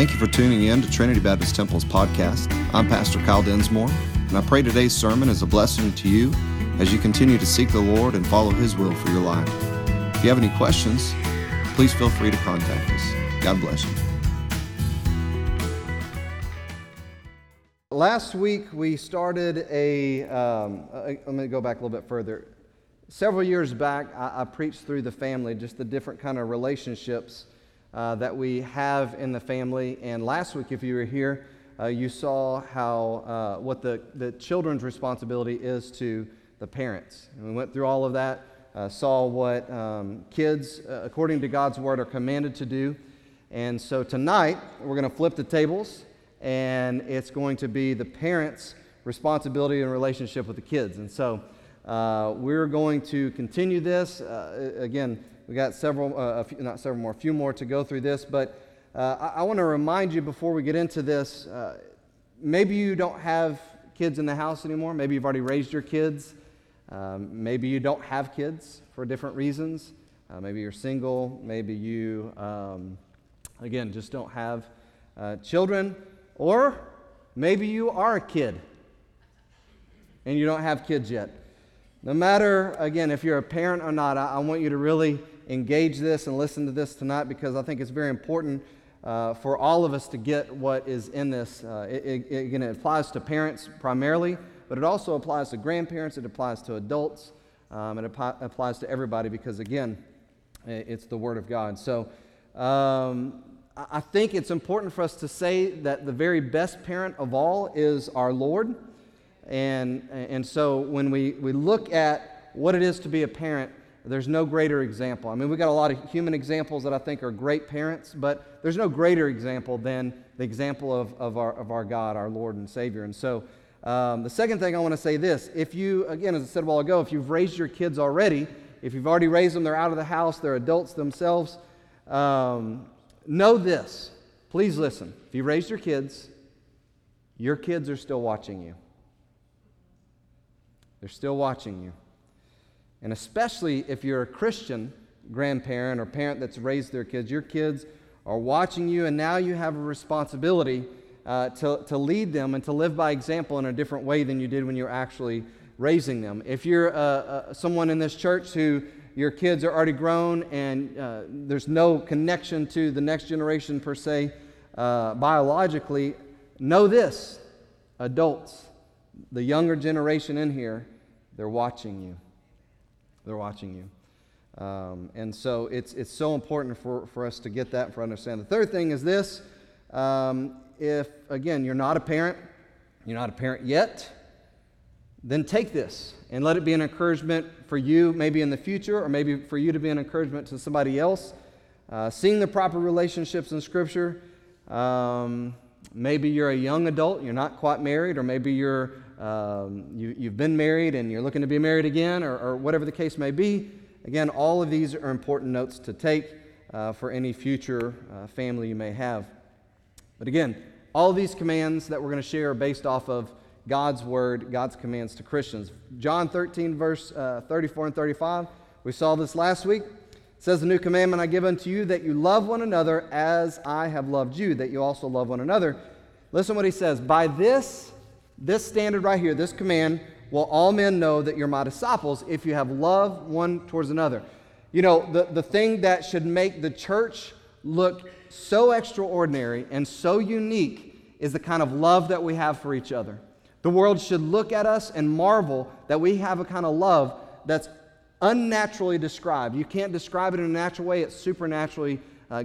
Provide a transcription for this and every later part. Thank you for tuning in to Trinity Baptist Temple's podcast. I'm Pastor Kyle Dinsmore, and I pray today's sermon is a blessing to you as you continue to seek the Lord and follow His will for your life. If you have any questions, please feel free to contact us. God bless you. Last week we started I'm going to go back a little bit further. Several years back, I preached through the family, just the different kind of relationships that we have in the family. And last week, if you were here, you saw how what the children's responsibility is to the parents. And we went through all of that, saw what kids, according to God's Word, are commanded to do. And so tonight, we're going to flip the tables, and it's going to be the parents' responsibility and relationship with the kids. And so we're going to continue this. Again, we got a few more to go through this, but I want to remind you before we get into this, maybe you don't have kids in the house anymore. Maybe you've already raised your kids. Maybe you don't have kids for different reasons. Maybe you're single. Maybe you, again, just don't have children. Or maybe you are a kid and you don't have kids yet. No matter, again, if you're a parent or not, I want you to really engage this and listen to this tonight, because I think it's very important for all of us to get what is in this. It applies to parents primarily, but it also applies to grandparents, it applies to adults, it applies to everybody, because again, it's the Word of God. So I think it's important for us to say that the very best parent of all is our Lord, and so when we look at what it is to be a parent, there's no greater example. I mean, we got a lot of human examples that I think are great parents, but there's no greater example than the example of our God, our Lord and Savior. And so the second thing I want to say this: if you, again, as I said a while ago, if you've raised your kids already, if you've already raised them, they're out of the house, they're adults themselves, know this. Please listen. If you raised your kids are still watching you. They're still watching you. And especially if you're a Christian grandparent or parent that's raised their kids, your kids are watching you, and now you have a responsibility to lead them and to live by example in a different way than you did when you were actually raising them. If you're someone in this church who your kids are already grown and there's no connection to the next generation per se biologically, know this, adults, the younger generation in here, they're watching you. They're watching you. And so it's so important for us to get that and for understand. The third thing is this. If, again, you're not a parent yet, then take this and let it be an encouragement for you maybe in the future, or maybe for you to be an encouragement to somebody else. Seeing the proper relationships in Scripture. Maybe you're a young adult, you're not quite married, or maybe you're you've been married and you're looking to be married again, or whatever the case may be. Again, all of these are important notes to take for any future family you may have. But again, all these commands that we're going to share are based off of God's Word, God's commands to Christians. John 13, verse 34 and 35, we saw this last week. It says, "The new commandment I give unto you, that you love one another as I have loved you, that you also love one another." Listen what he says, "By this standard right here, this command, will all men know that you're my disciples, if you have love one towards another." You know, the thing that should make the church look so extraordinary and so unique is the kind of love that we have for each other. The world should look at us and marvel that we have a kind of love that's unnaturally described. You can't describe it in a natural way. It's supernaturally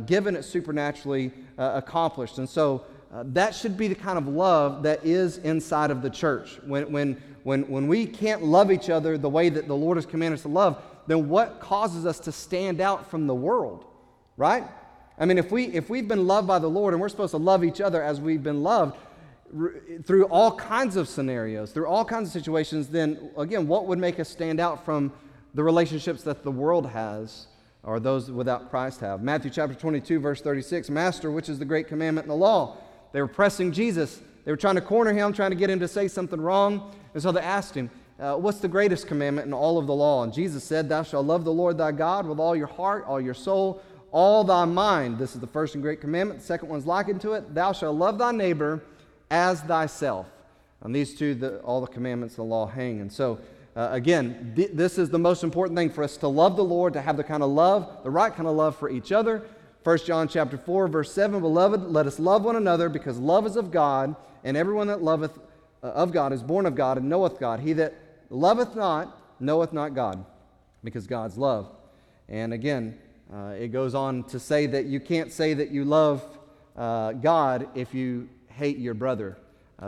given. It's supernaturally accomplished. And so that should be the kind of love that is inside of the church. When we can't love each other the way that the Lord has commanded us to love, then what causes us to stand out from the world, right? I mean, if we've been loved by the Lord and we're supposed to love each other as we've been loved through all kinds of scenarios, through all kinds of situations, then again, what would make us stand out from the relationships that the world has, or those without Christ have? Matthew chapter 22, verse 36, "Master, which is the great commandment in the law?" They were pressing Jesus. They were trying to corner him, trying to get him to say something wrong. And so they asked him, "What's the greatest commandment in all of the law?" And Jesus said, "Thou shalt love the Lord thy God with all your heart, all your soul, all thy mind. This is the first and great commandment. The second one's likened to it. Thou shalt love thy neighbor as thyself. On these two, all the commandments of the law hang. And so, again, this is the most important thing for us, to love the Lord, to have the kind of love, the right kind of love for each other. 1 John chapter 4, verse 7, Beloved, let us love one another, because love is of God, and everyone that loveth of God is born of God and knoweth God. He that loveth not, knoweth not God, because God's love. And again, it goes on to say that you can't say that you love God if you hate your brother,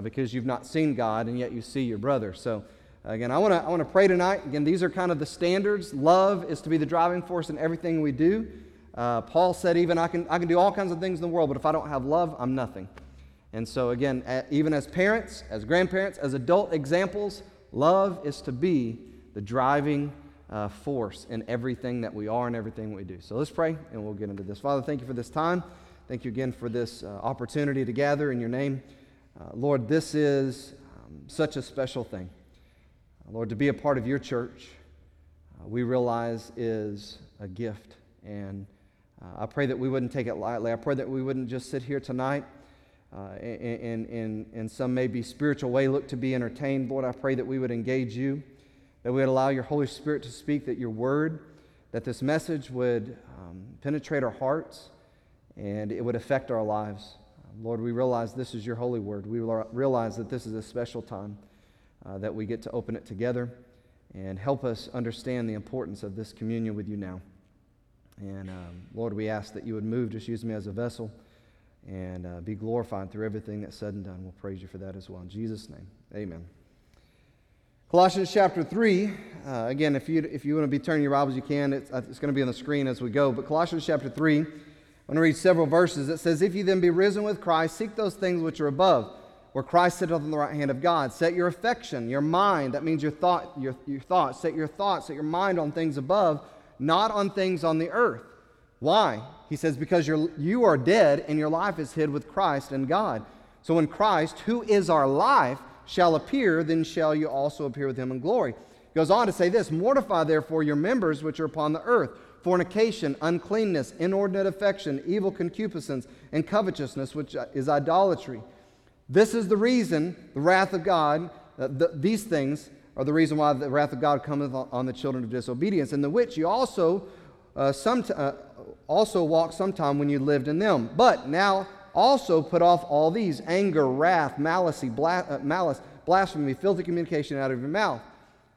because you've not seen God, and yet you see your brother. So, again, I want to pray tonight. Again, these are kind of the standards. Love is to be the driving force in everything we do. Paul said, even I can do all kinds of things in the world, but if I don't have love, I'm nothing. And so, again, even as parents, as grandparents, as adult examples, love is to be the driving force in everything that we are and everything we do. So let's pray, and we'll get into this. Father, thank you for this time. Thank you again for this opportunity to gather in your name. Lord, this is such a special thing. Lord, to be a part of your church, we realize is a gift. And I pray that we wouldn't take it lightly. I pray that we wouldn't just sit here tonight and some maybe spiritual way look to be entertained. Lord, I pray that we would engage you, that we would allow your Holy Spirit to speak, that your word, that this message would penetrate our hearts and it would affect our lives. Lord, we realize this is your holy word. We realize that this is a special time that we get to open it together, and help us understand the importance of this communion with you now. And Lord, we ask that you would move, just use me as a vessel, and be glorified through everything that's said and done. We'll praise you for that as well. In Jesus' name, amen. Colossians chapter 3, again, if you want to be turning your Bibles, you can. It's going to be on the screen as we go. But Colossians chapter 3, I'm going to read several verses. It says, If ye then be risen with Christ, seek those things which are above, where Christ sitteth on the right hand of God. Set your affection, your mind, that means your thoughts. Set your thoughts, set your mind on things above, not on things on the earth. Why? He says, because you are dead, and your life is hid with Christ in God. So when Christ, who is our life, shall appear, then shall you also appear with him in glory. He goes on to say this, Mortify therefore your members which are upon the earth, fornication, uncleanness, inordinate affection, evil concupiscence, and covetousness, which is idolatry. This is the reason the wrath of God, these things are the reason why the wrath of God cometh on the children of disobedience, in the which you also walked sometime when you lived in them. But now also put off all these, anger, wrath, malice, blasphemy, filthy communication out of your mouth.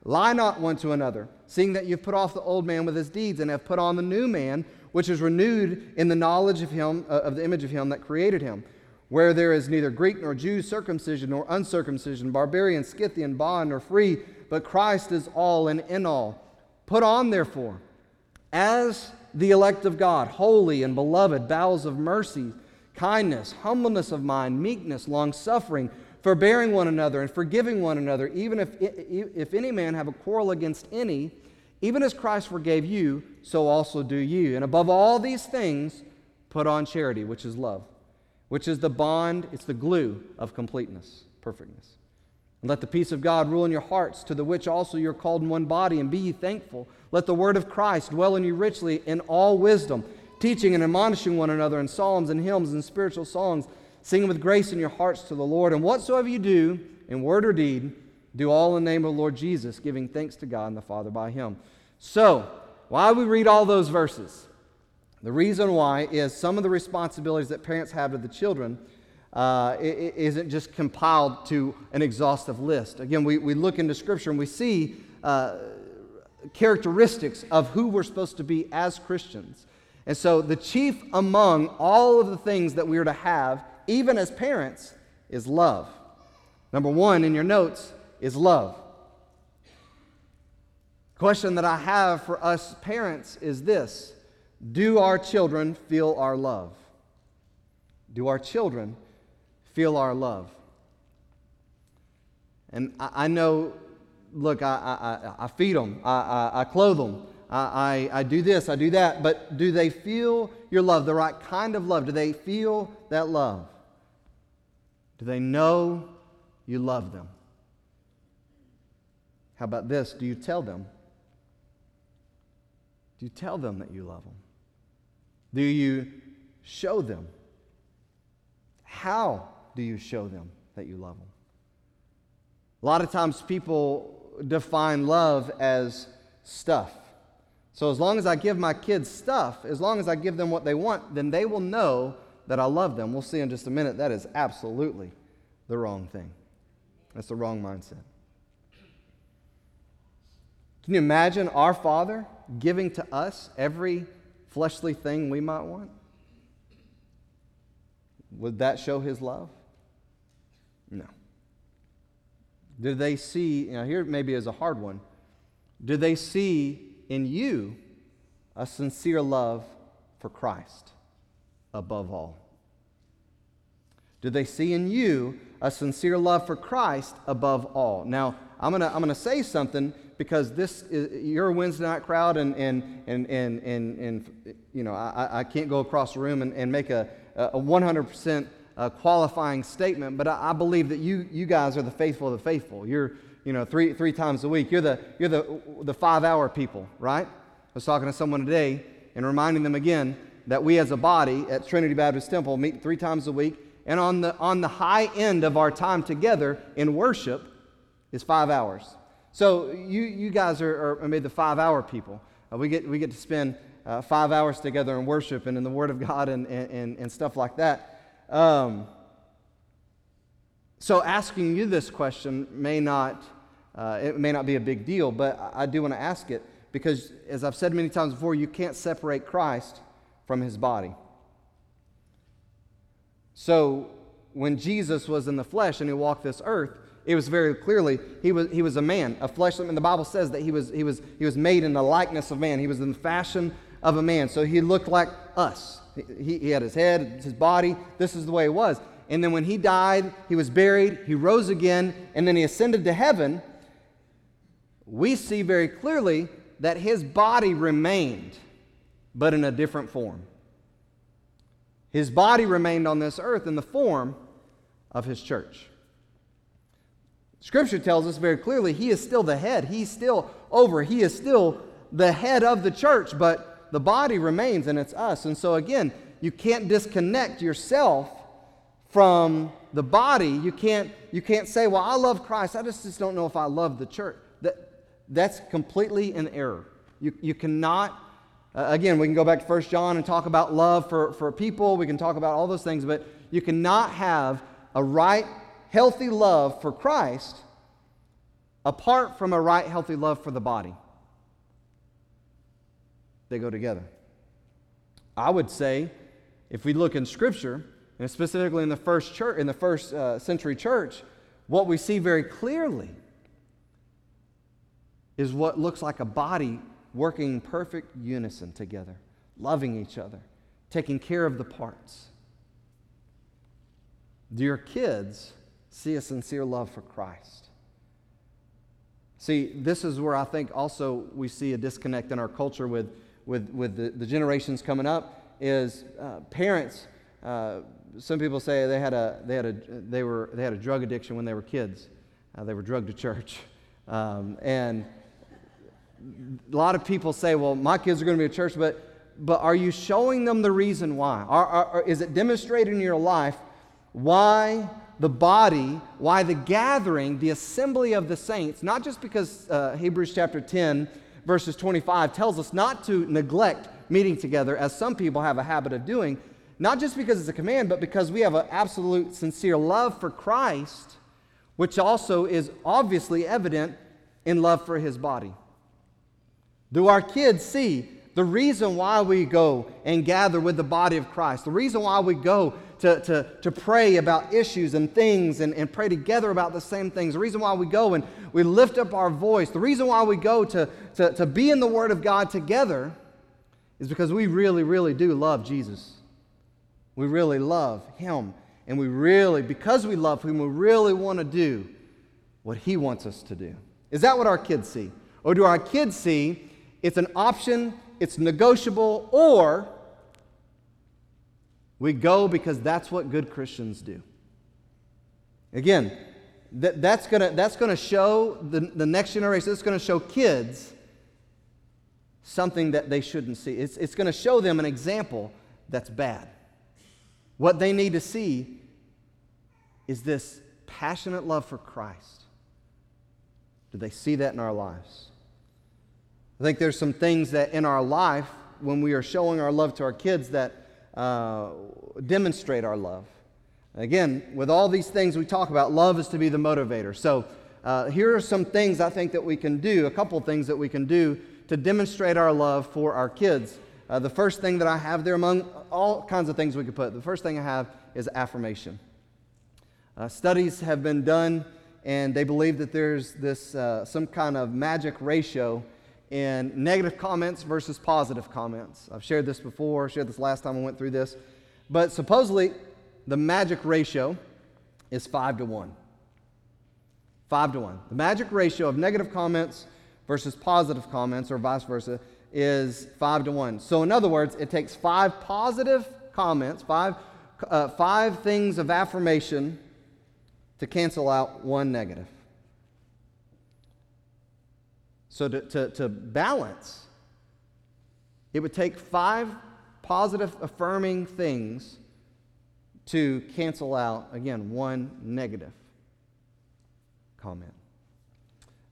Lie not one to another, seeing that you've put off the old man with his deeds, and have put on the new man, which is renewed in the knowledge of him, of the image of him that created him. Where there is neither Greek nor Jew, circumcision nor uncircumcision, barbarian, Scythian, bond nor free, but Christ is all and in all. Put on, therefore, as the elect of God, holy and beloved, bowels of mercy, kindness, humbleness of mind, meekness, long-suffering, forbearing one another and forgiving one another, even if any man have a quarrel against any, even as Christ forgave you, so also do you. And above all these things, put on charity, which is love, which is the bond, it's the glue of completeness, perfectness. And let the peace of God rule in your hearts, to the which also you are called in one body, and be ye thankful. Let the word of Christ dwell in you richly in all wisdom, teaching and admonishing one another in psalms and hymns and spiritual songs, singing with grace in your hearts to the Lord. And whatsoever you do, in word or deed, do all in the name of the Lord Jesus, giving thanks to God and the Father by him. So, why we read all those verses? The reason why is some of the responsibilities that parents have to the children isn't just compiled to an exhaustive list. Again, we look into Scripture and we see characteristics of who we're supposed to be as Christians. And so the chief among all of the things that we are to have, even as parents, is love. Number one in your notes is love. The question that I have for us parents is this. Do our children feel our love? Do our children feel our love? And I know, look, I feed them. I clothe them. I do this. I do that. But do they feel your love, the right kind of love? Do they feel that love? Do they know you love them? How about this? Do you tell them? Do you tell them that you love them? do you show them? How do you show them that you love them? A lot of times people define love as stuff. So as long as I give my kids stuff, as long as I give them what they want, then they will know that I love them. We'll see in just a minute. That is absolutely the wrong thing. That's the wrong mindset. Can you imagine our Father giving to us every fleshly thing we might want? Would that show His love? No. Do they see, here maybe is a hard one, do they see in you a sincere love for Christ above all? Do they see in you a sincere love for Christ above all? Now, I'm gonna say something because this is your Wednesday night crowd, and I can't go across the room and make a 100% qualifying statement, but I believe that you guys are the faithful of the faithful. You're three times a week. You're the 5-hour people, right? I was talking to someone today and reminding them again that we as a body at Trinity Baptist Temple meet 3 times a week. And on the high end of our time together in worship is 5 hours. So you guys are made the 5-hour people. We get to spend 5 hours together in worship and in the Word of God and stuff like that. So asking you this question may not be a big deal, but I do want to ask it because, as I've said many times before, you can't separate Christ from His body. So when Jesus was in the flesh and He walked this earth, it was very clearly he was a man, a fleshly man. The Bible says that he was made in the likeness of man. He was in the fashion of a man. So He looked like us. He had His head, His body. This is the way it was. And then when He died, He was buried, He rose again, and then He ascended to heaven. We see very clearly that His body remained, but in a different form. His body remained on this earth in the form of His church. Scripture tells us very clearly He is still the head. He's still over. He is still the head of the church, but the body remains, and it's us. And so again, you can't disconnect yourself from the body. You can't say, well, I love Christ. I just don't know if I love the church. That's completely an error. You cannot... Again, we can go back to 1 John and talk about love for people. We can talk about all those things, but you cannot have a right, healthy love for Christ apart from a right, healthy love for the body. They go together. I would say, if we look in Scripture, and specifically in the first church, in the first century church, what we see very clearly is what looks like a body working in perfect unison together, loving each other, taking care of the parts. Do your kids see a sincere love for Christ? See, this is where I think also we see a disconnect in our culture with the generations coming up. Is parents? Some people say they had a drug addiction when they were kids. They were drugged to church, and a lot of people say, well, my kids are going to be at church, but are you showing them the reason why? Is it demonstrated in your life why the body, why the gathering, the assembly of the saints, not just because Hebrews chapter 10, verses 25 tells us not to neglect meeting together, as some people have a habit of doing, not just because it's a command, but because we have an absolute sincere love for Christ, which also is obviously evident in love for His body. Do our kids see the reason why we go and gather with the body of Christ? The reason why we go to pray about issues and things and pray together about the same things? The reason why we go and we lift up our voice? The reason why we go to be in the Word of God together is because we really, really do love Jesus. We really love Him. And we really, because we love Him, we really want to do what He wants us to do. Is that what our kids see? Or do our kids see... it's an option, it's negotiable, or we go because that's what good Christians do? Again, that's gonna show the next generation, it's gonna show kids something that they shouldn't see. It's gonna show them an example that's bad. What they need to see is this passionate love for Christ. Do they see that in our lives? I think there's some things that in our life, when we are showing our love to our kids, that demonstrate our love. Again, with all these things we talk about, love is to be the motivator. So here are some things I think that we can do, a couple things that we can do to demonstrate our love for our kids. The first thing that I have there, among all kinds of things we could put, the first thing I have is affirmation. Studies have been done, and they believe that there's this some kind of magic ratio in negative comments versus positive comments. I've shared this before, shared this last time I went through this. But supposedly, the magic ratio is 5 to 1. 5 to 1. The magic ratio of negative comments versus positive comments, or vice versa, is 5 to 1. So in other words, it takes 5 positive comments, five things of affirmation to cancel out 1 negative. So to balance, it would take 5 positive affirming things to cancel out, again, 1 negative comment.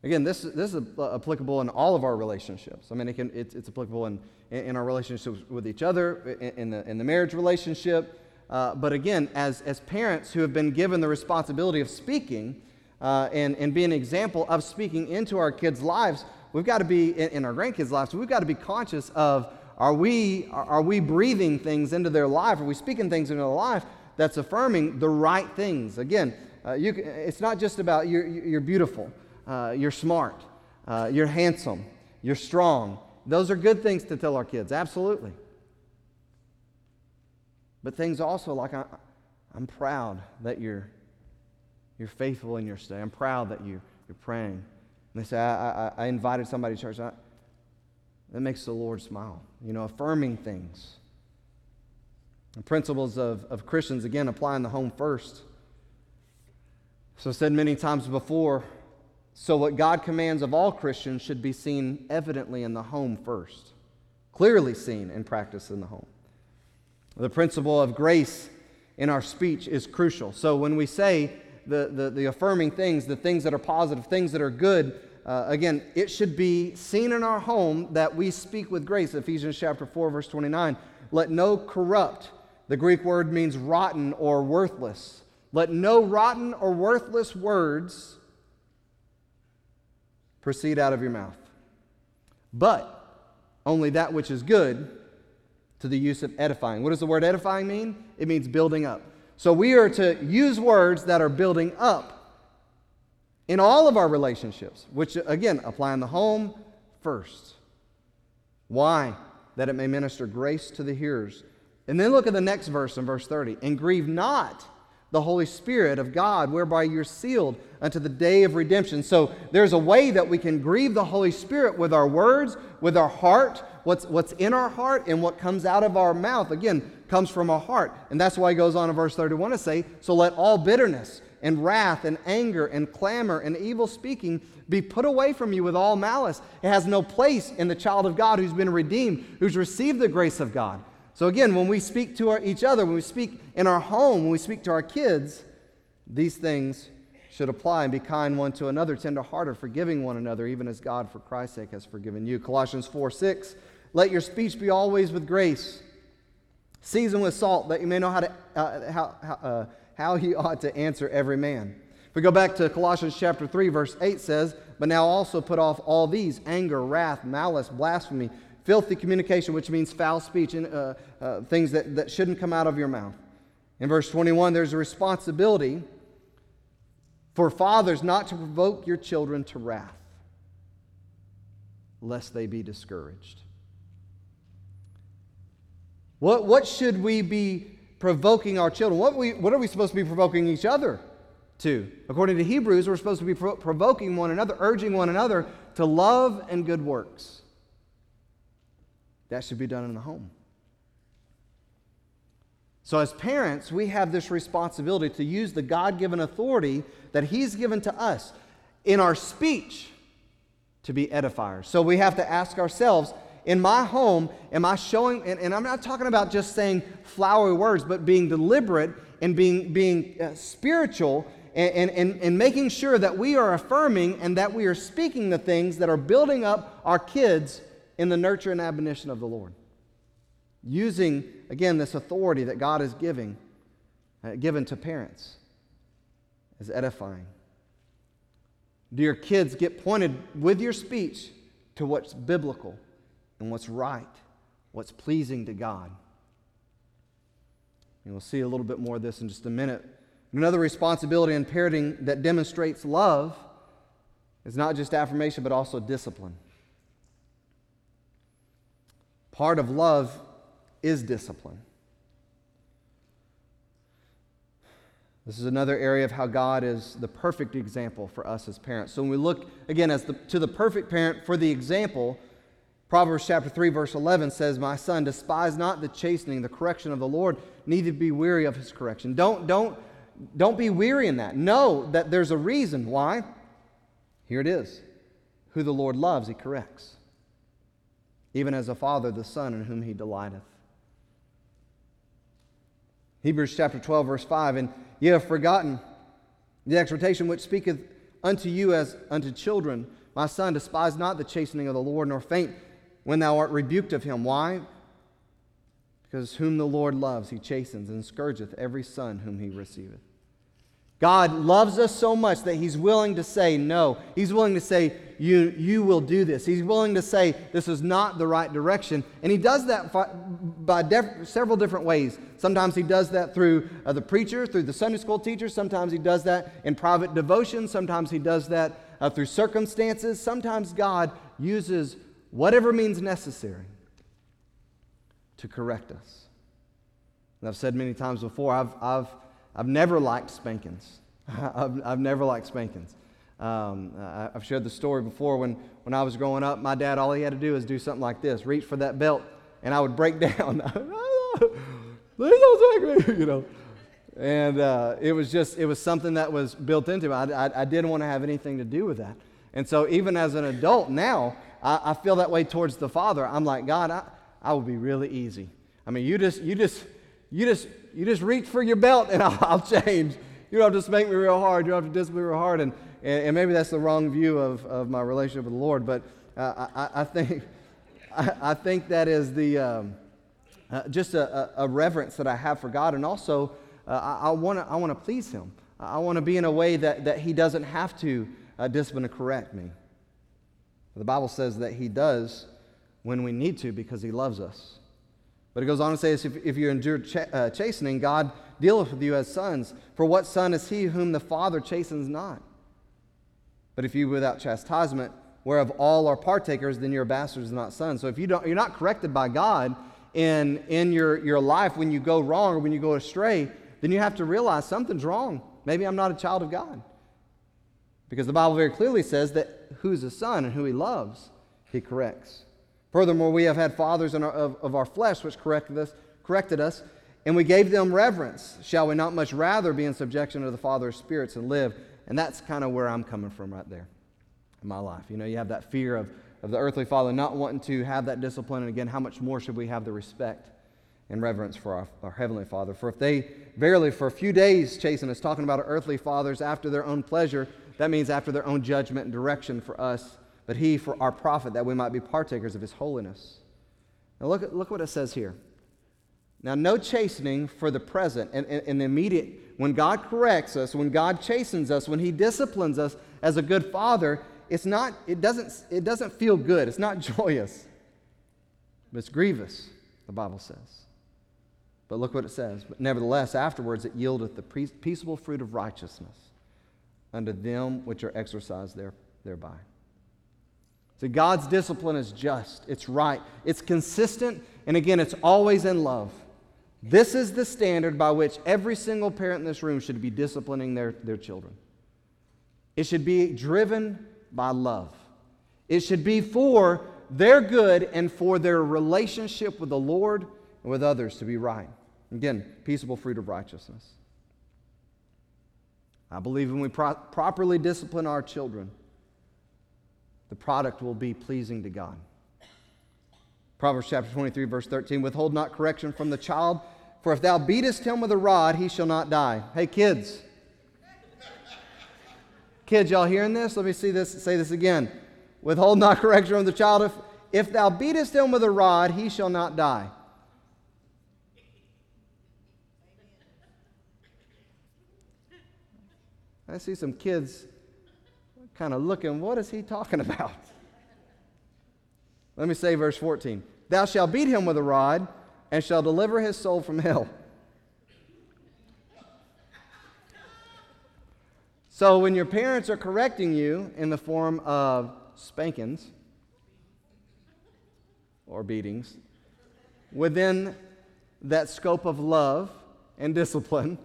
Again, this is applicable in all of our relationships. I mean, it's applicable in our relationships with each other, in the marriage relationship. But again, as parents who have been given the responsibility of speaking, and be an example of speaking into our kids' lives, we've got to be, in our grandkids' lives, we've got to be conscious of, are we breathing things into their life? Are we speaking things into their life that's affirming the right things? Again, it's not just about you're beautiful, you're smart, you're handsome, you're strong. Those are good things to tell our kids, absolutely. But things also like, I'm proud that you're faithful in your stay. I'm proud that you're praying. And they say, I invited somebody to church. That makes the Lord smile. You know, affirming things. The principles of Christians, again, applying the home first. So I said many times before, so what God commands of all Christians should be seen evidently in the home first. Clearly seen and practiced in the home. The principle of grace in our speech is crucial. So when we say the affirming things, the things that are positive, things that are good, again, it should be seen in our home that we speak with grace. Ephesians chapter 4, verse 29, let no corrupt, the Greek word means rotten or worthless. Let no rotten or worthless words proceed out of your mouth, but only that which is good to the use of edifying. What does the word edifying mean? It means building up. So we are to use words that are building up in all of our relationships, which, again, apply in the home first. Why? That it may minister grace to the hearers. And then look at the next verse in verse 30. And grieve not the Holy Spirit of God, whereby you're sealed unto the day of redemption. So there's a way that we can grieve the Holy Spirit with our words, with our heart, what's in our heart, and what comes out of our mouth, again, comes from our heart. And that's why he goes on in verse 31 to say, so let all bitterness and wrath and anger and clamor and evil speaking be put away from you with all malice. It has no place in the child of God who's been redeemed, who's received the grace of God. So again, when we speak to each other, when we speak in our home, when we speak to our kids, these things should apply. And be kind one to another, tenderhearted, forgiving one another, even as God for Christ's sake has forgiven you. Colossians 4:6, let your speech be always with grace, seasoned with salt, that you may know how he ought to answer every man. If we go back to Colossians chapter 3, verse 8 says, but now also put off all these, anger, wrath, malice, blasphemy, filthy communication, which means foul speech, and things that shouldn't come out of your mouth. In verse 21, there's a responsibility for fathers not to provoke your children to wrath, lest they be discouraged. What should we be provoking our children? What are we supposed to be provoking each other to? According to Hebrews, we're supposed to be provoking one another, urging one another to love and good works. That should be done in the home. So as parents, we have this responsibility to use the God-given authority that He's given to us in our speech to be edifiers. So we have to ask ourselves, in my home, am I showing, and I'm not talking about just saying flowery words, but being deliberate and being spiritual and making sure that we are affirming and that we are speaking the things that are building up our kids in the nurture and admonition of the Lord. Using, again, this authority that God is given to parents is edifying. Do your kids get pointed with your speech to what's biblical and what's right, what's pleasing to God? And we'll see a little bit more of this in just a minute. Another responsibility in parenting that demonstrates love is not just affirmation, but also discipline. Part of love is discipline. This is another area of how God is the perfect example for us as parents. So when we look, again, to the perfect parent for the example, Proverbs chapter 3, verse 11 says, "My son, despise not the chastening, the correction of the Lord, neither be weary of his correction." Don't be weary in that. Know that there's a reason why. Here it is. Who the Lord loves, he corrects. Even as a father, the son in whom he delighteth. Hebrews chapter 12, verse 5, "And ye have forgotten the exhortation which speaketh unto you as unto children. My son, despise not the chastening of the Lord, nor faint when thou art rebuked of him." Why? Because whom the Lord loves, he chastens and scourgeth every son whom he receiveth. God loves us so much that he's willing to say no. He's willing to say, you will do this. He's willing to say, this is not the right direction. And he does that by several different ways. Sometimes he does that through the preacher, through the Sunday school teacher. Sometimes he does that in private devotion. Sometimes he does that through circumstances. Sometimes God uses whatever means necessary to correct us. And I've said many times before, I've never liked spankings. I've never liked spankings. I've shared the story before. When I was growing up, my dad, all he had to do is do something like this, reach for that belt, and I would break down. Please don't take me, you know. And it was something that was built into me. I didn't want to have anything to do with that. And so even as an adult now, I feel that way towards the Father. I'm like, God, I would be really easy. I mean, you just reach for your belt and I'll change. You don't have to spank me real hard. You don't have to discipline me real hard. And maybe that's the wrong view of my relationship with the Lord. But I think that is the just a reverence that I have for God. And also, I want to please Him. I want to be in a way that He doesn't have to discipline or correct me. The Bible says that He does when we need to because He loves us. But it goes on to say, if you endure chastening, God dealeth with you as sons. For what son is he whom the Father chastens not? But if you without chastisement, whereof all are partakers, then your bastards are not sons. So if you're not corrected by God in your life when you go wrong or when you go astray, then you have to realize something's wrong. Maybe I'm not a child of God. Because the Bible very clearly says that who's a son and who he loves, he corrects. Furthermore, we have had fathers of our flesh which corrected us, and we gave them reverence. Shall we not much rather be in subjection to the Father of spirits and live? And that's kind of where I'm coming from right there in my life. You know, you have that fear of the earthly father not wanting to have that discipline. And again, how much more should we have the respect and reverence for our heavenly Father? For if they verily for a few days chasten us, talking about our earthly fathers after their own pleasure, that means after their own judgment and direction for us, but he for our profit, that we might be partakers of his holiness. Now look what it says here. Now, no chastening for the present and the immediate. When God corrects us, when God chastens us, when he disciplines us as a good father, it doesn't feel good. It's not joyous. But it's grievous, the Bible says. But look what it says. But nevertheless, afterwards it yieldeth the peaceable fruit of righteousness unto them which are exercised thereby. So God's discipline is just, it's right, it's consistent, and again, it's always in love. This is the standard by which every single parent in this room should be disciplining their children. It should be driven by love. It should be for their good and for their relationship with the Lord and with others to be right. Again, peaceable fruit of righteousness. I believe when we properly discipline our children, the product will be pleasing to God. Proverbs chapter 23, verse 13, withhold not correction from the child, for if thou beatest him with a rod, he shall not die. Hey, kids. Kids, y'all hearing this? Let me see this. Say this again. Withhold not correction from the child. If thou beatest him with a rod, he shall not die. I see some kids kind of looking, what is he talking about? Let me say verse 14. Thou shalt beat him with a rod, and shalt deliver his soul from hell. So when your parents are correcting you in the form of spankings or beatings, within that scope of love and discipline,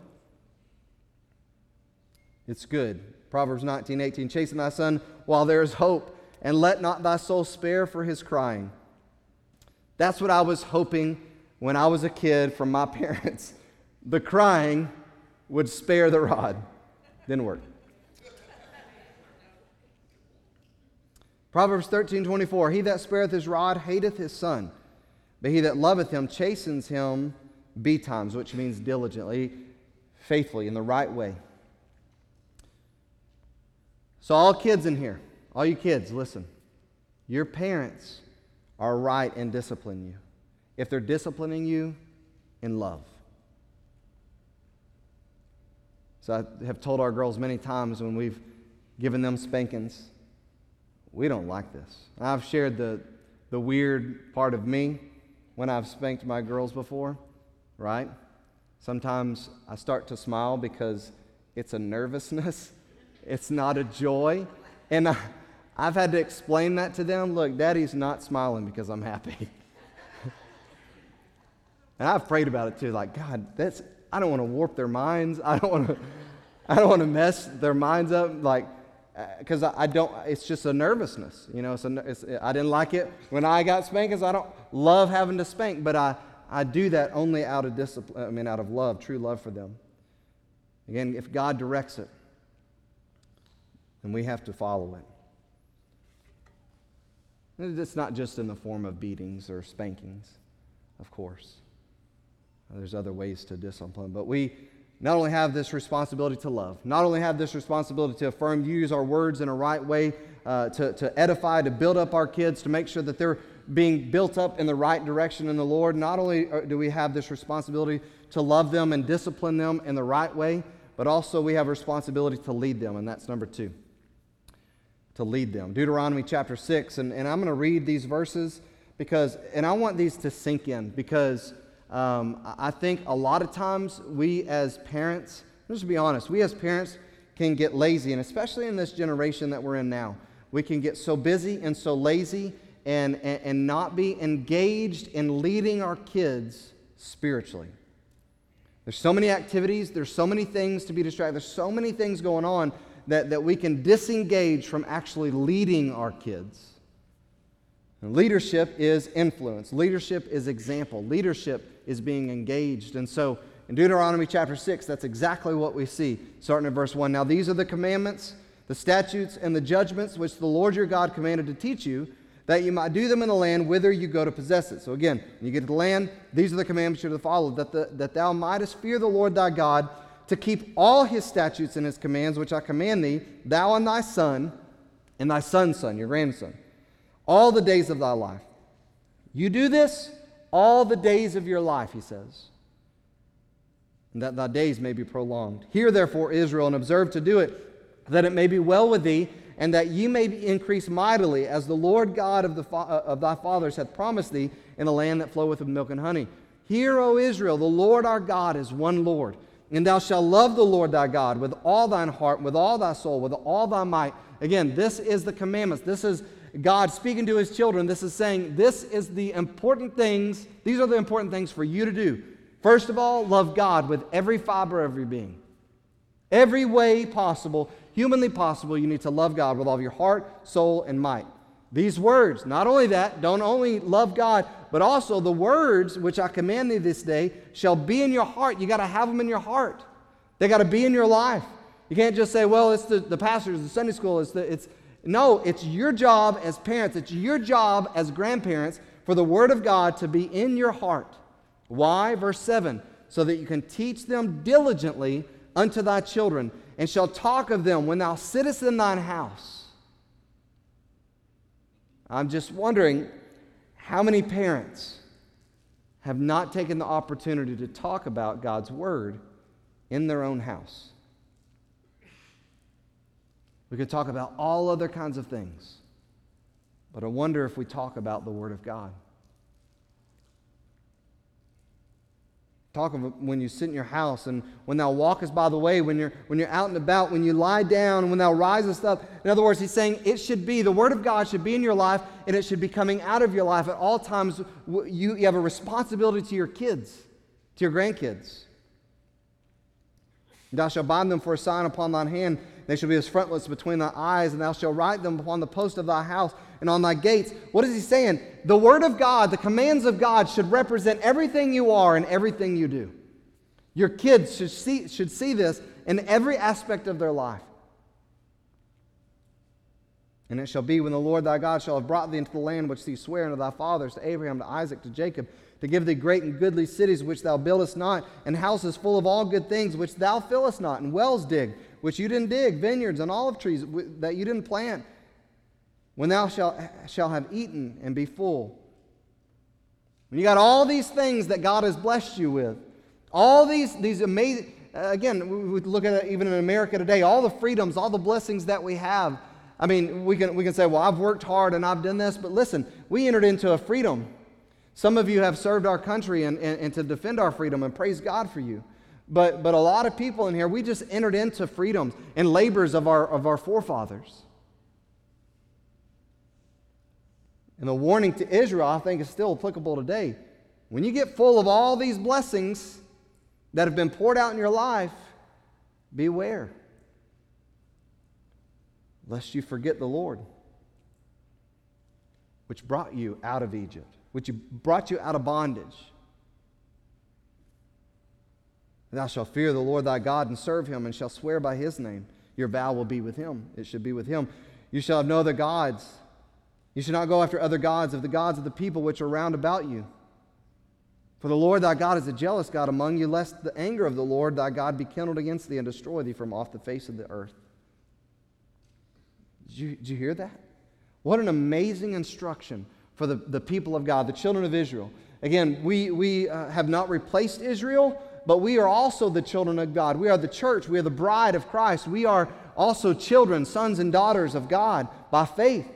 it's good. Proverbs 19:18, chasten thy son while there is hope, and let not thy soul spare for his crying. That's what I was hoping when I was a kid from my parents. The crying would spare the rod. Didn't work. Proverbs 13:24, he that spareth his rod hateth his son, but he that loveth him chastens him betimes, which means diligently, faithfully, in the right way. So all kids in here, all you kids, listen. Your parents are right in disciplining you if they're disciplining you in love. So I have told our girls many times when we've given them spankings, we don't like this. I've shared the weird part of me when I've spanked my girls before, right? Sometimes I start to smile because it's a nervousness. It's not a joy. And I've had to explain that to them. Look, Daddy's not smiling because I'm happy. And I've prayed about it too. Like, God, I don't want to warp their minds. I don't want to mess their minds up. Like, because I don't. It's just a nervousness. You know, I didn't like it when I got spanked. I don't love having to spank, but I do that only out of discipline. I mean, out of love, true love for them. Again, if God directs it, and we have to follow it. And it's not just in the form of beatings or spankings, of course. There's other ways to discipline. But we not only have this responsibility to love, not only have this responsibility to affirm, use our words in a right way, to edify, to build up our kids, to make sure that they're being built up in the right direction in the Lord. Not only do we have this responsibility to love them and discipline them in the right way, but also we have a responsibility to lead them, and that's number two. To lead them. Deuteronomy chapter 6, and I'm going to read these verses because, and I want these to sink in because I think a lot of times we as parents, let's just be honest, we as parents can get lazy, and especially in this generation that we're in now, we can get so busy and so lazy and not be engaged in leading our kids spiritually. There's so many activities, there's so many things to be distracted, there's so many things going on that we can disengage from actually leading our kids. And leadership is influence. Leadership is example. Leadership is being engaged. And so in Deuteronomy chapter 6, that's exactly what we see, starting at verse 1. Now these are the commandments, the statutes, and the judgments which the Lord your God commanded to teach you, that you might do them in the land whither you go to possess it. So again, when you get to the land, these are the commandments you're to follow, that thou mightest fear the Lord thy God, to keep all his statutes and his commands, which I command thee, thou and thy son's son, your grandson, all the days of thy life. You do this all the days of your life, he says, and that thy days may be prolonged. Hear therefore, Israel, and observe to do it, that it may be well with thee, and that ye may be increased mightily, as the Lord God of thy fathers hath promised thee, in a land that floweth with milk and honey. Hear, O Israel, the Lord our God is one Lord. And thou shalt love the Lord thy God with all thine heart, with all thy soul, with all thy might. Again, this is the commandments. This is God speaking to his children. This is saying, this is the important things. These are the important things for you to do. First of all, love God with every fiber of your being. Every way possible, humanly possible, you need to love God with all of your heart, soul, and might. These words, not only that, don't only love God, but also the words which I command thee this day shall be in your heart. You got to have them in your heart. They got to be in your life. You can't just say, well, it's the pastors, the Sunday school, it's the, it's No, it's your job as parents, it's your job as grandparents for the Word of God to be in your heart. Why? Verse 7, so that you can teach them diligently unto thy children, and shall talk of them when thou sittest in thine house. I'm just wondering how many parents have not taken the opportunity to talk about God's Word in their own house. We could talk about all other kinds of things, but I wonder if we talk about the Word of God. Talk of when you sit in your house, and when thou walkest by the way, when you're out and about, when you lie down, when thou risest up. In other words, he's saying it should be, the Word of God should be in your life, and it should be coming out of your life at all times. You have a responsibility to your kids, to your grandkids. Thou shalt bind them for a sign upon thine hand, they shall be as frontlets between thy eyes, and thou shalt write them upon the post of thy house and on thy gates. What is he saying? The Word of God, the commands of God should represent everything you are and everything you do. Your kids should see this in every aspect of their life. And it shall be when the Lord thy God shall have brought thee into the land which he sware unto thy fathers, to Abraham, to Isaac, to Jacob, to give thee great and goodly cities which thou buildest not, and houses full of all good things which thou fillest not, and wells dig, which you didn't dig, vineyards and olive trees that you didn't plant. When thou shalt have eaten and be full. When you got all these things that God has blessed you with, all these amazing, again, we look at it even in America today, all the freedoms, all the blessings that we have. I mean, we can say, well, I've worked hard and I've done this, but listen, we entered into a freedom. Some of you have served our country and to defend our freedom, and praise God for you. But a lot of people in here, we just entered into freedoms and labors of our forefathers. And the warning to Israel, I think, is still applicable today. When you get full of all these blessings that have been poured out in your life, beware, lest you forget the Lord, which brought you out of Egypt, which brought you out of bondage. Thou shalt fear the Lord thy God and serve him, and shalt swear by his name. Your vow will be with him. It should be with him. You shall have no other gods. You should not go after other gods of the gods of the people which are round about you. For the Lord thy God is a jealous God among you, lest the anger of the Lord thy God be kindled against thee and destroy thee from off the face of the earth. Did you hear that? What an amazing instruction for the people of God, the children of Israel. Again, we have not replaced Israel, but we are also the children of God. We are the church. We are the bride of Christ. We are also children, sons and daughters of God by faith.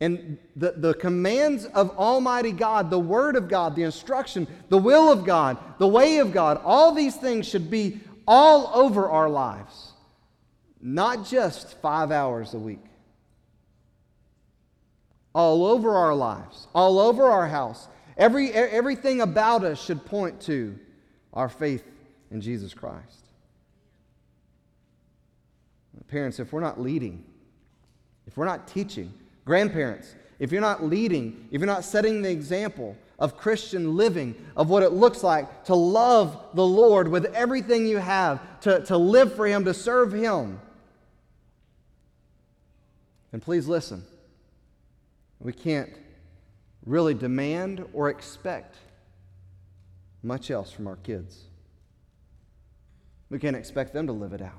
And the commands of Almighty God, the Word of God, the instruction, the will of God, the way of God, all these things should be all over our lives, not just 5 hours a week. All over our lives, all over our house. Everything about us should point to our faith in Jesus Christ. Parents, if we're not leading, if we're not teaching, grandparents, if you're not leading, if you're not setting the example of Christian living, of what it looks like to love the Lord with everything you have, to live for Him, to serve Him, and please listen, we can't really demand or expect much else from our kids. We can't expect them to live it out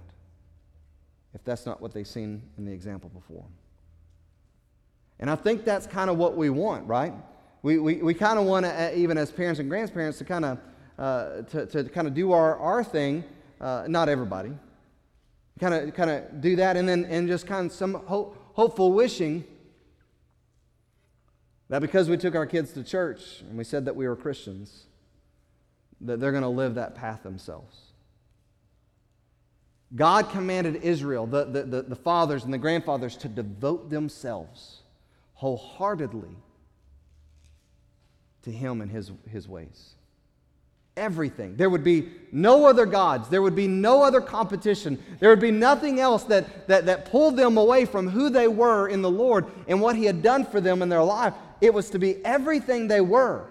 if that's not what they've seen in the example before them. And I think that's kind of what we want, right? We kind of want to, even as parents and grandparents, to kind of do our thing. Not everybody. Kind of do that, and then just kind of some hopeful wishing that because we took our kids to church and we said that we were Christians, that they're going to live that path themselves. God commanded Israel, the fathers and the grandfathers, to devote themselves wholeheartedly to Him and His ways. Everything. There would be no other gods. There would be no other competition. There would be nothing else that pulled them away from who they were in the Lord and what He had done for them in their life. It was to be everything they were.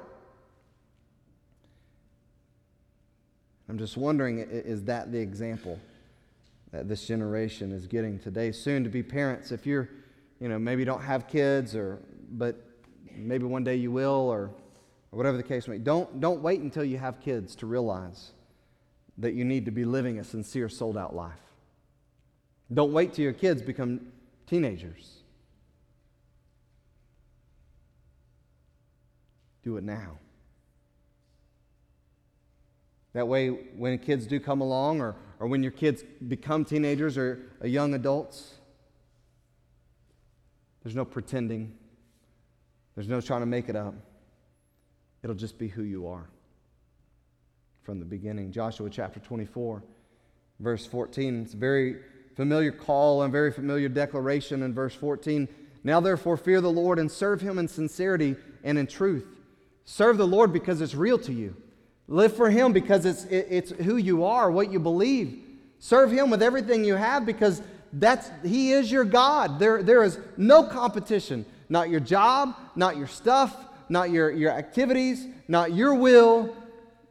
I'm just wondering, is that the example that this generation is getting today. Soon-to-be parents, if you're, maybe don't have kids, but maybe one day you will, or whatever the case may be. Don't wait until you have kids to realize that you need to be living a sincere, sold-out life. Don't wait till your kids become teenagers. Do it now. That way, when kids do come along, or when your kids become teenagers or young adults, there's no pretending. There's no trying to make it up. It'll just be who you are from the beginning. Joshua chapter 24, verse 14. It's a very familiar call and very familiar declaration in verse 14. Now therefore fear the Lord and serve Him in sincerity and in truth. Serve the Lord because it's real to you. Live for Him because it's who you are, what you believe. Serve Him with everything you have because He is your God. There is no competition. Not your job, not your stuff, not your activities, not your will,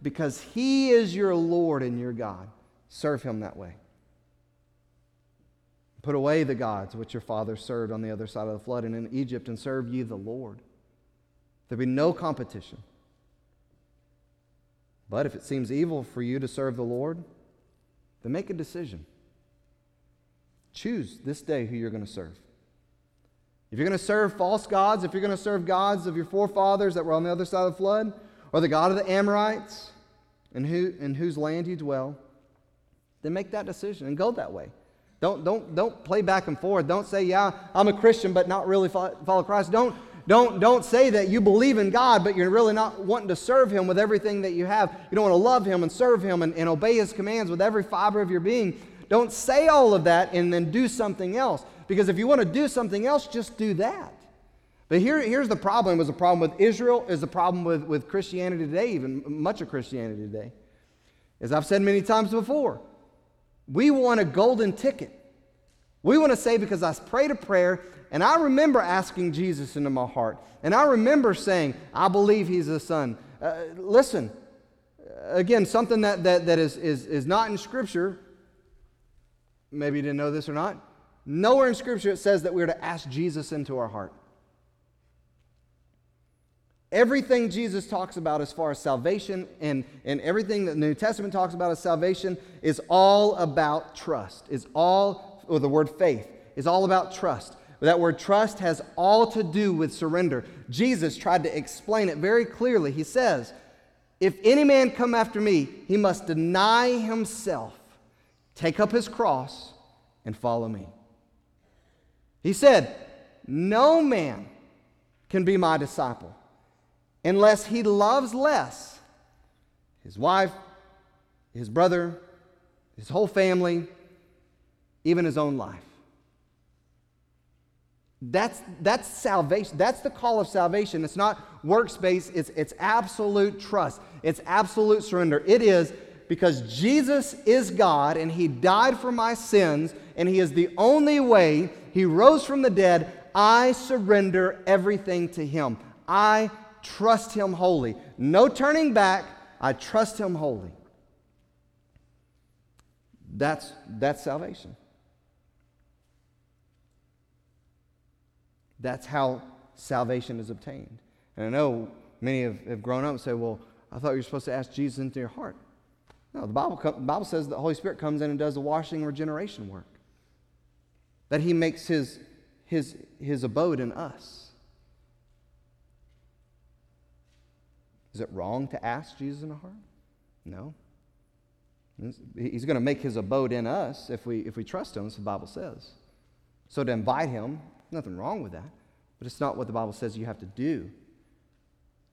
because He is your Lord and your God. Serve Him that way. Put away the gods which your father served on the other side of the flood and in Egypt, and serve ye the Lord. There be no competition. But if it seems evil for you to serve the Lord, then make a decision. Choose this day who you're going to serve. If you're going to serve false gods, if you're going to serve gods of your forefathers that were on the other side of the flood, or the god of the Amorites, in whose land you dwell, then make that decision and go that way. Don't play back and forth. Don't say, yeah, I'm a Christian, but not really follow Christ. Don't say that you believe in God, but you're really not wanting to serve Him with everything that you have. You don't want to love Him and serve Him and obey His commands with every fiber of your being. Don't say all of that and then do something else. Because if you want to do something else, just do that. But here's the problem. It was a problem with Israel. It's a problem with Christianity today, even much of Christianity today. As I've said many times before, we want a golden ticket. We want to say, because I prayed a prayer, and I remember asking Jesus into my heart, and I remember saying, I believe He's the Son. Listen, again, something that is not in Scripture. Maybe you didn't know this or not. Nowhere in Scripture it says that we're to ask Jesus into our heart. Everything Jesus talks about as far as salvation and everything that the New Testament talks about as salvation is all about trust. The word faith is all about trust. That word trust has all to do with surrender. Jesus tried to explain it very clearly. He says, if any man come after me, he must deny himself, take up his cross, and follow me. He said, no man can be my disciple unless he loves less his wife, his brother, his whole family, even his own life. That's salvation. That's the call of salvation. It's not works-based. It's absolute trust. It's absolute surrender. It is because Jesus is God, and He died for my sins, and He is the only way. He rose from the dead. I surrender everything to Him. I trust Him wholly. No turning back. I trust Him wholly. That's salvation. That's how salvation is obtained. And I know many have grown up and say, well, I thought you were supposed to ask Jesus into your heart. No, the Bible says the Holy Spirit comes in and does the washing and regeneration work. That He makes His abode in us. Is it wrong to ask Jesus in the heart? No. He's going to make His abode in us if we trust Him, as the Bible says. So to invite Him, nothing wrong with that. But it's not what the Bible says you have to do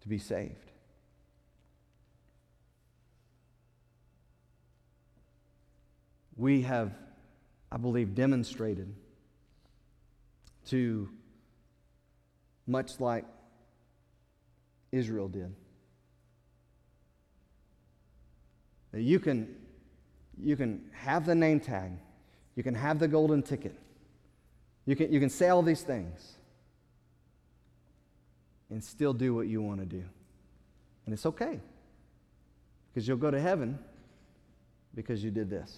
to be saved. We have, I believe, demonstrated to, much like Israel did, that you can have the name tag, you can have the golden ticket, you can say all these things and still do what you want to do. And it's okay, because you'll go to heaven because you did this.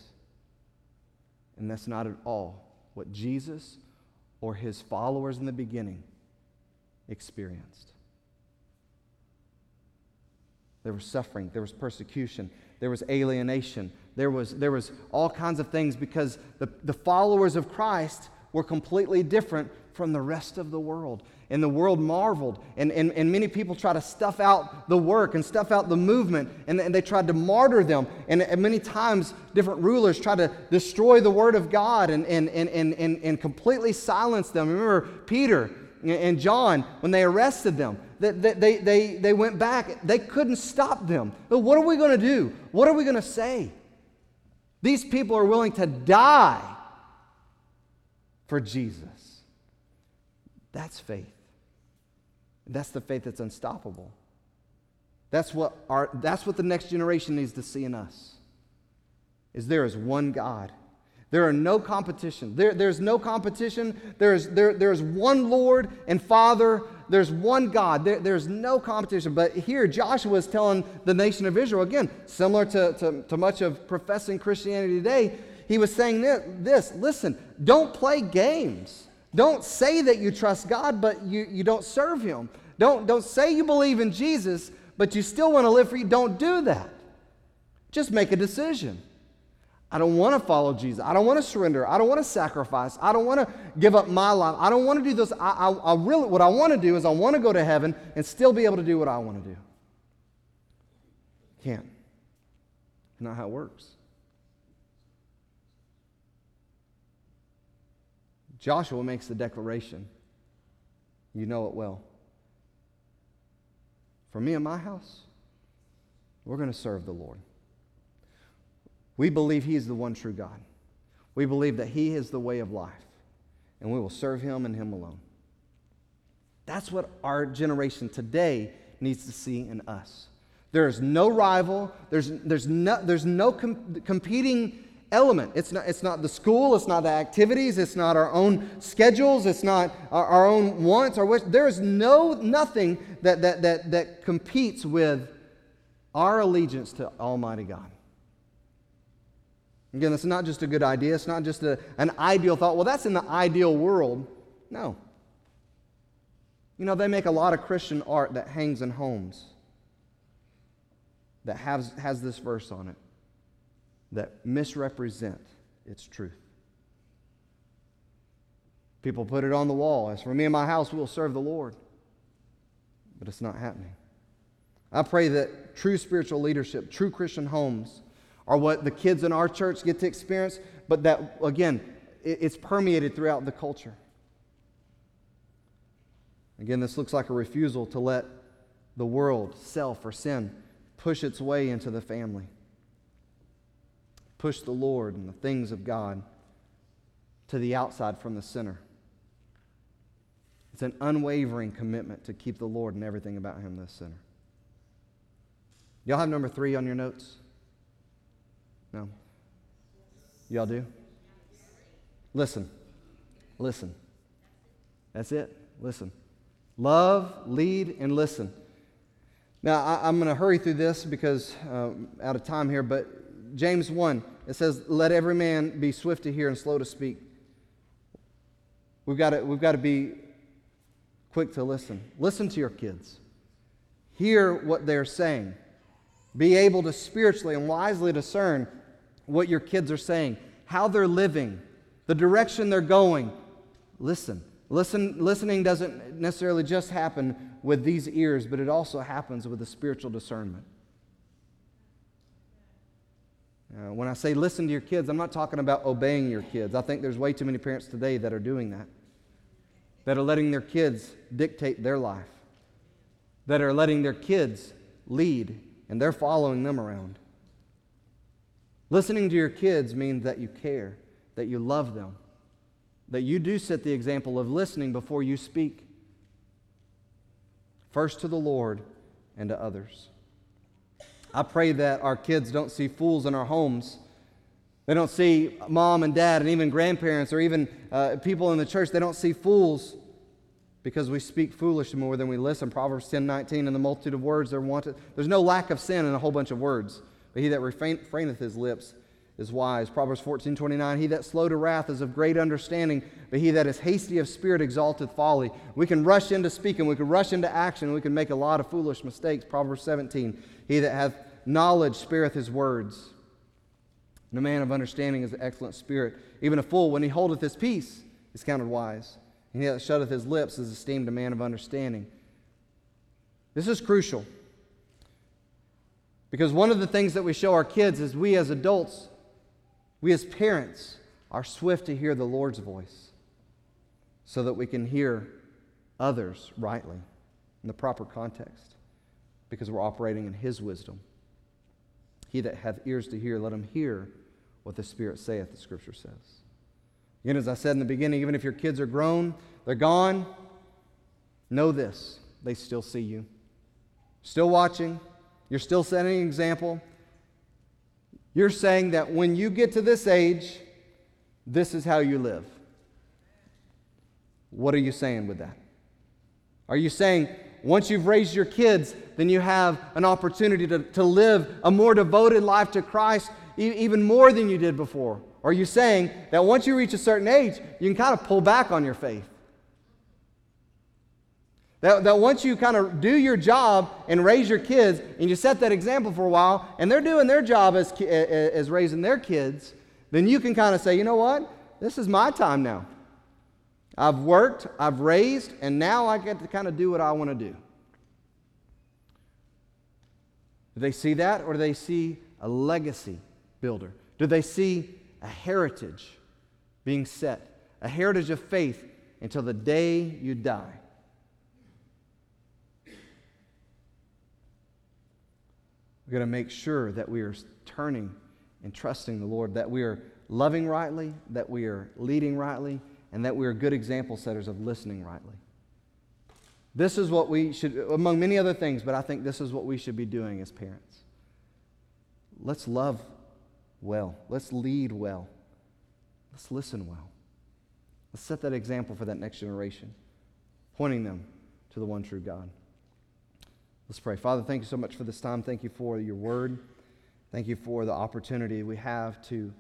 And that's not at all what Jesus or his followers in the beginning experienced. There was suffering, there was persecution, there was alienation, there was all kinds of things because the followers of Christ were completely different from the rest of the world. And the world marveled. And many people try to stuff out the work and stuff out the movement. And they tried to martyr them. And many times different rulers tried to destroy the word of God and completely silence them. Remember Peter and John, when they arrested them, they went back. They couldn't stop them. But what are we going to do? What are we going to say? These people are willing to die for Jesus. That's faith. That's the faith that's unstoppable. That's what the next generation needs to see in us. Is there is one God. There are no competition. There's no competition. There's one Lord and Father. There's one God. There's no competition. But here Joshua is telling the nation of Israel, again, similar to much of professing Christianity today, he was saying this, listen, don't play games. Don't say that you trust God, but you don't serve him. Don't say you believe in Jesus, but you still want to live for you. Don't do that. Just make a decision. I don't want to follow Jesus. I don't want to surrender. I don't want to sacrifice. I don't want to give up my life. I don't want to do this. I really, what I want to do is I want to go to heaven and still be able to do what I want to do. Can't. Not how it works. Joshua makes the declaration. You know it well. For me and my house, we're going to serve the Lord. We believe he is the one true God. We believe that he is the way of life. And we will serve him and him alone. That's what our generation today needs to see in us. There is no rival. There's no competing element. It's not the school, it's not the activities, it's not our own schedules, it's not our own wants or wishes. There is nothing that competes with our allegiance to Almighty God. Again, that's not just a good idea, it's not just an ideal thought. Well, that's in the ideal world. No. You know, they make a lot of Christian art that hangs in homes that has this verse on it that misrepresent its truth. People put it on the wall. As for me and my house, we will serve the Lord. But it's not happening. I pray that true spiritual leadership, true Christian homes, are what the kids in our church get to experience, but that, again, it's permeated throughout the culture. Again, this looks like a refusal to let the world, self, or sin push its way into the family. Push the Lord and the things of God to the outside from the center. It's an unwavering commitment to keep the Lord and everything about him the center. Y'all have number 3 on your notes? No? Y'all do? Listen. That's it. Listen. Love, lead, and listen. Now, I'm going to hurry through this because out of time here, but James 1, it says, let every man be swift to hear and slow to speak. We've got to be quick to listen. Listen to your kids. Hear what they're saying. Be able to spiritually and wisely discern what your kids are saying, how they're living, the direction they're going. Listen. Listening doesn't necessarily just happen with these ears, but it also happens with the spiritual discernment. When I say listen to your kids, I'm not talking about obeying your kids. I think there's way too many parents today that are doing that, that are letting their kids dictate their life, that are letting their kids lead, and they're following them around. Listening to your kids means that you care, that you love them, that you do set the example of listening before you speak, first to the Lord and to others. I pray that our kids don't see fools in our homes. They don't see mom and dad and even grandparents or even people in the church. They don't see fools because we speak foolish more than we listen. Proverbs 10:19, in the multitude of words there wanted. There's no lack of sin in a whole bunch of words, but he that refraineth his lips is wise. Proverbs 14:29, he that slow to wrath is of great understanding, but he that is hasty of spirit exalteth folly. We can rush into speaking, we can rush into action, we can make a lot of foolish mistakes. Proverbs 17, he that hath knowledge spareth his words. And a man of understanding is an excellent spirit. Even a fool, when he holdeth his peace, is counted wise. And he that shutteth his lips is esteemed a man of understanding. This is crucial. Because one of the things that we show our kids is we as adults, we as parents, are swift to hear the Lord's voice so that we can hear others rightly in the proper context because we're operating in His wisdom. He that hath ears to hear, let him hear what the Spirit saith, the Scripture says. Again, as I said in the beginning, even if your kids are grown, they're gone, know this, they still see you. Still watching. You're still setting an example. You're saying that when you get to this age, this is how you live. What are you saying with that? Are you saying once you've raised your kids, then you have an opportunity to live a more devoted life to Christ even more than you did before? Or are you saying that once you reach a certain age, you can kind of pull back on your faith? That once you kind of do your job and raise your kids, and you set that example for a while, and they're doing their job as raising their kids, then you can kind of say, you know what? This is my time now. I've worked, I've raised, and now I get to kind of do what I want to do. Do they see that, or do they see a legacy builder? Do they see a heritage being set, a heritage of faith until the day you die? We've got to make sure that we are turning and trusting the Lord, that we are loving rightly, that we are leading rightly, and that we are good example setters of listening rightly. This is what we should, among many other things, but I think this is what we should be doing as parents. Let's love well. Let's lead well. Let's listen well. Let's set that example for that next generation, pointing them to the one true God. Let's pray. Father, thank you so much for this time. Thank you for your word. Thank you for the opportunity we have to,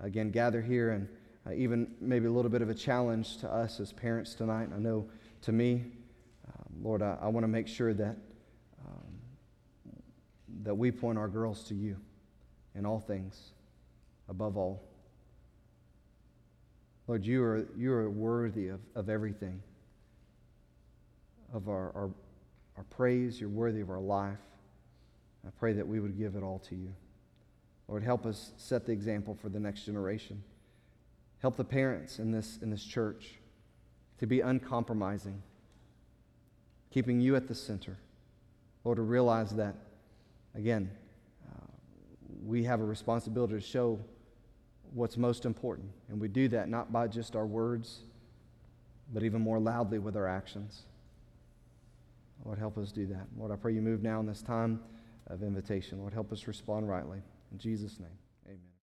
again, gather here and even maybe a little bit of a challenge to us as parents tonight. I know to me, Lord, I want to make sure that that we point our girls to you in all things, above all. Lord, you are worthy of everything, of our praise. You're worthy of our life. I pray that we would give it all to you. Lord, help us set the example for the next generation. Help the parents in this church to be uncompromising, keeping you at the center. Lord, to realize that, again, we have a responsibility to show what's most important. And we do that not by just our words, but even more loudly with our actions. Lord, help us do that. Lord, I pray you move now in this time of invitation. Lord, help us respond rightly. In Jesus' name.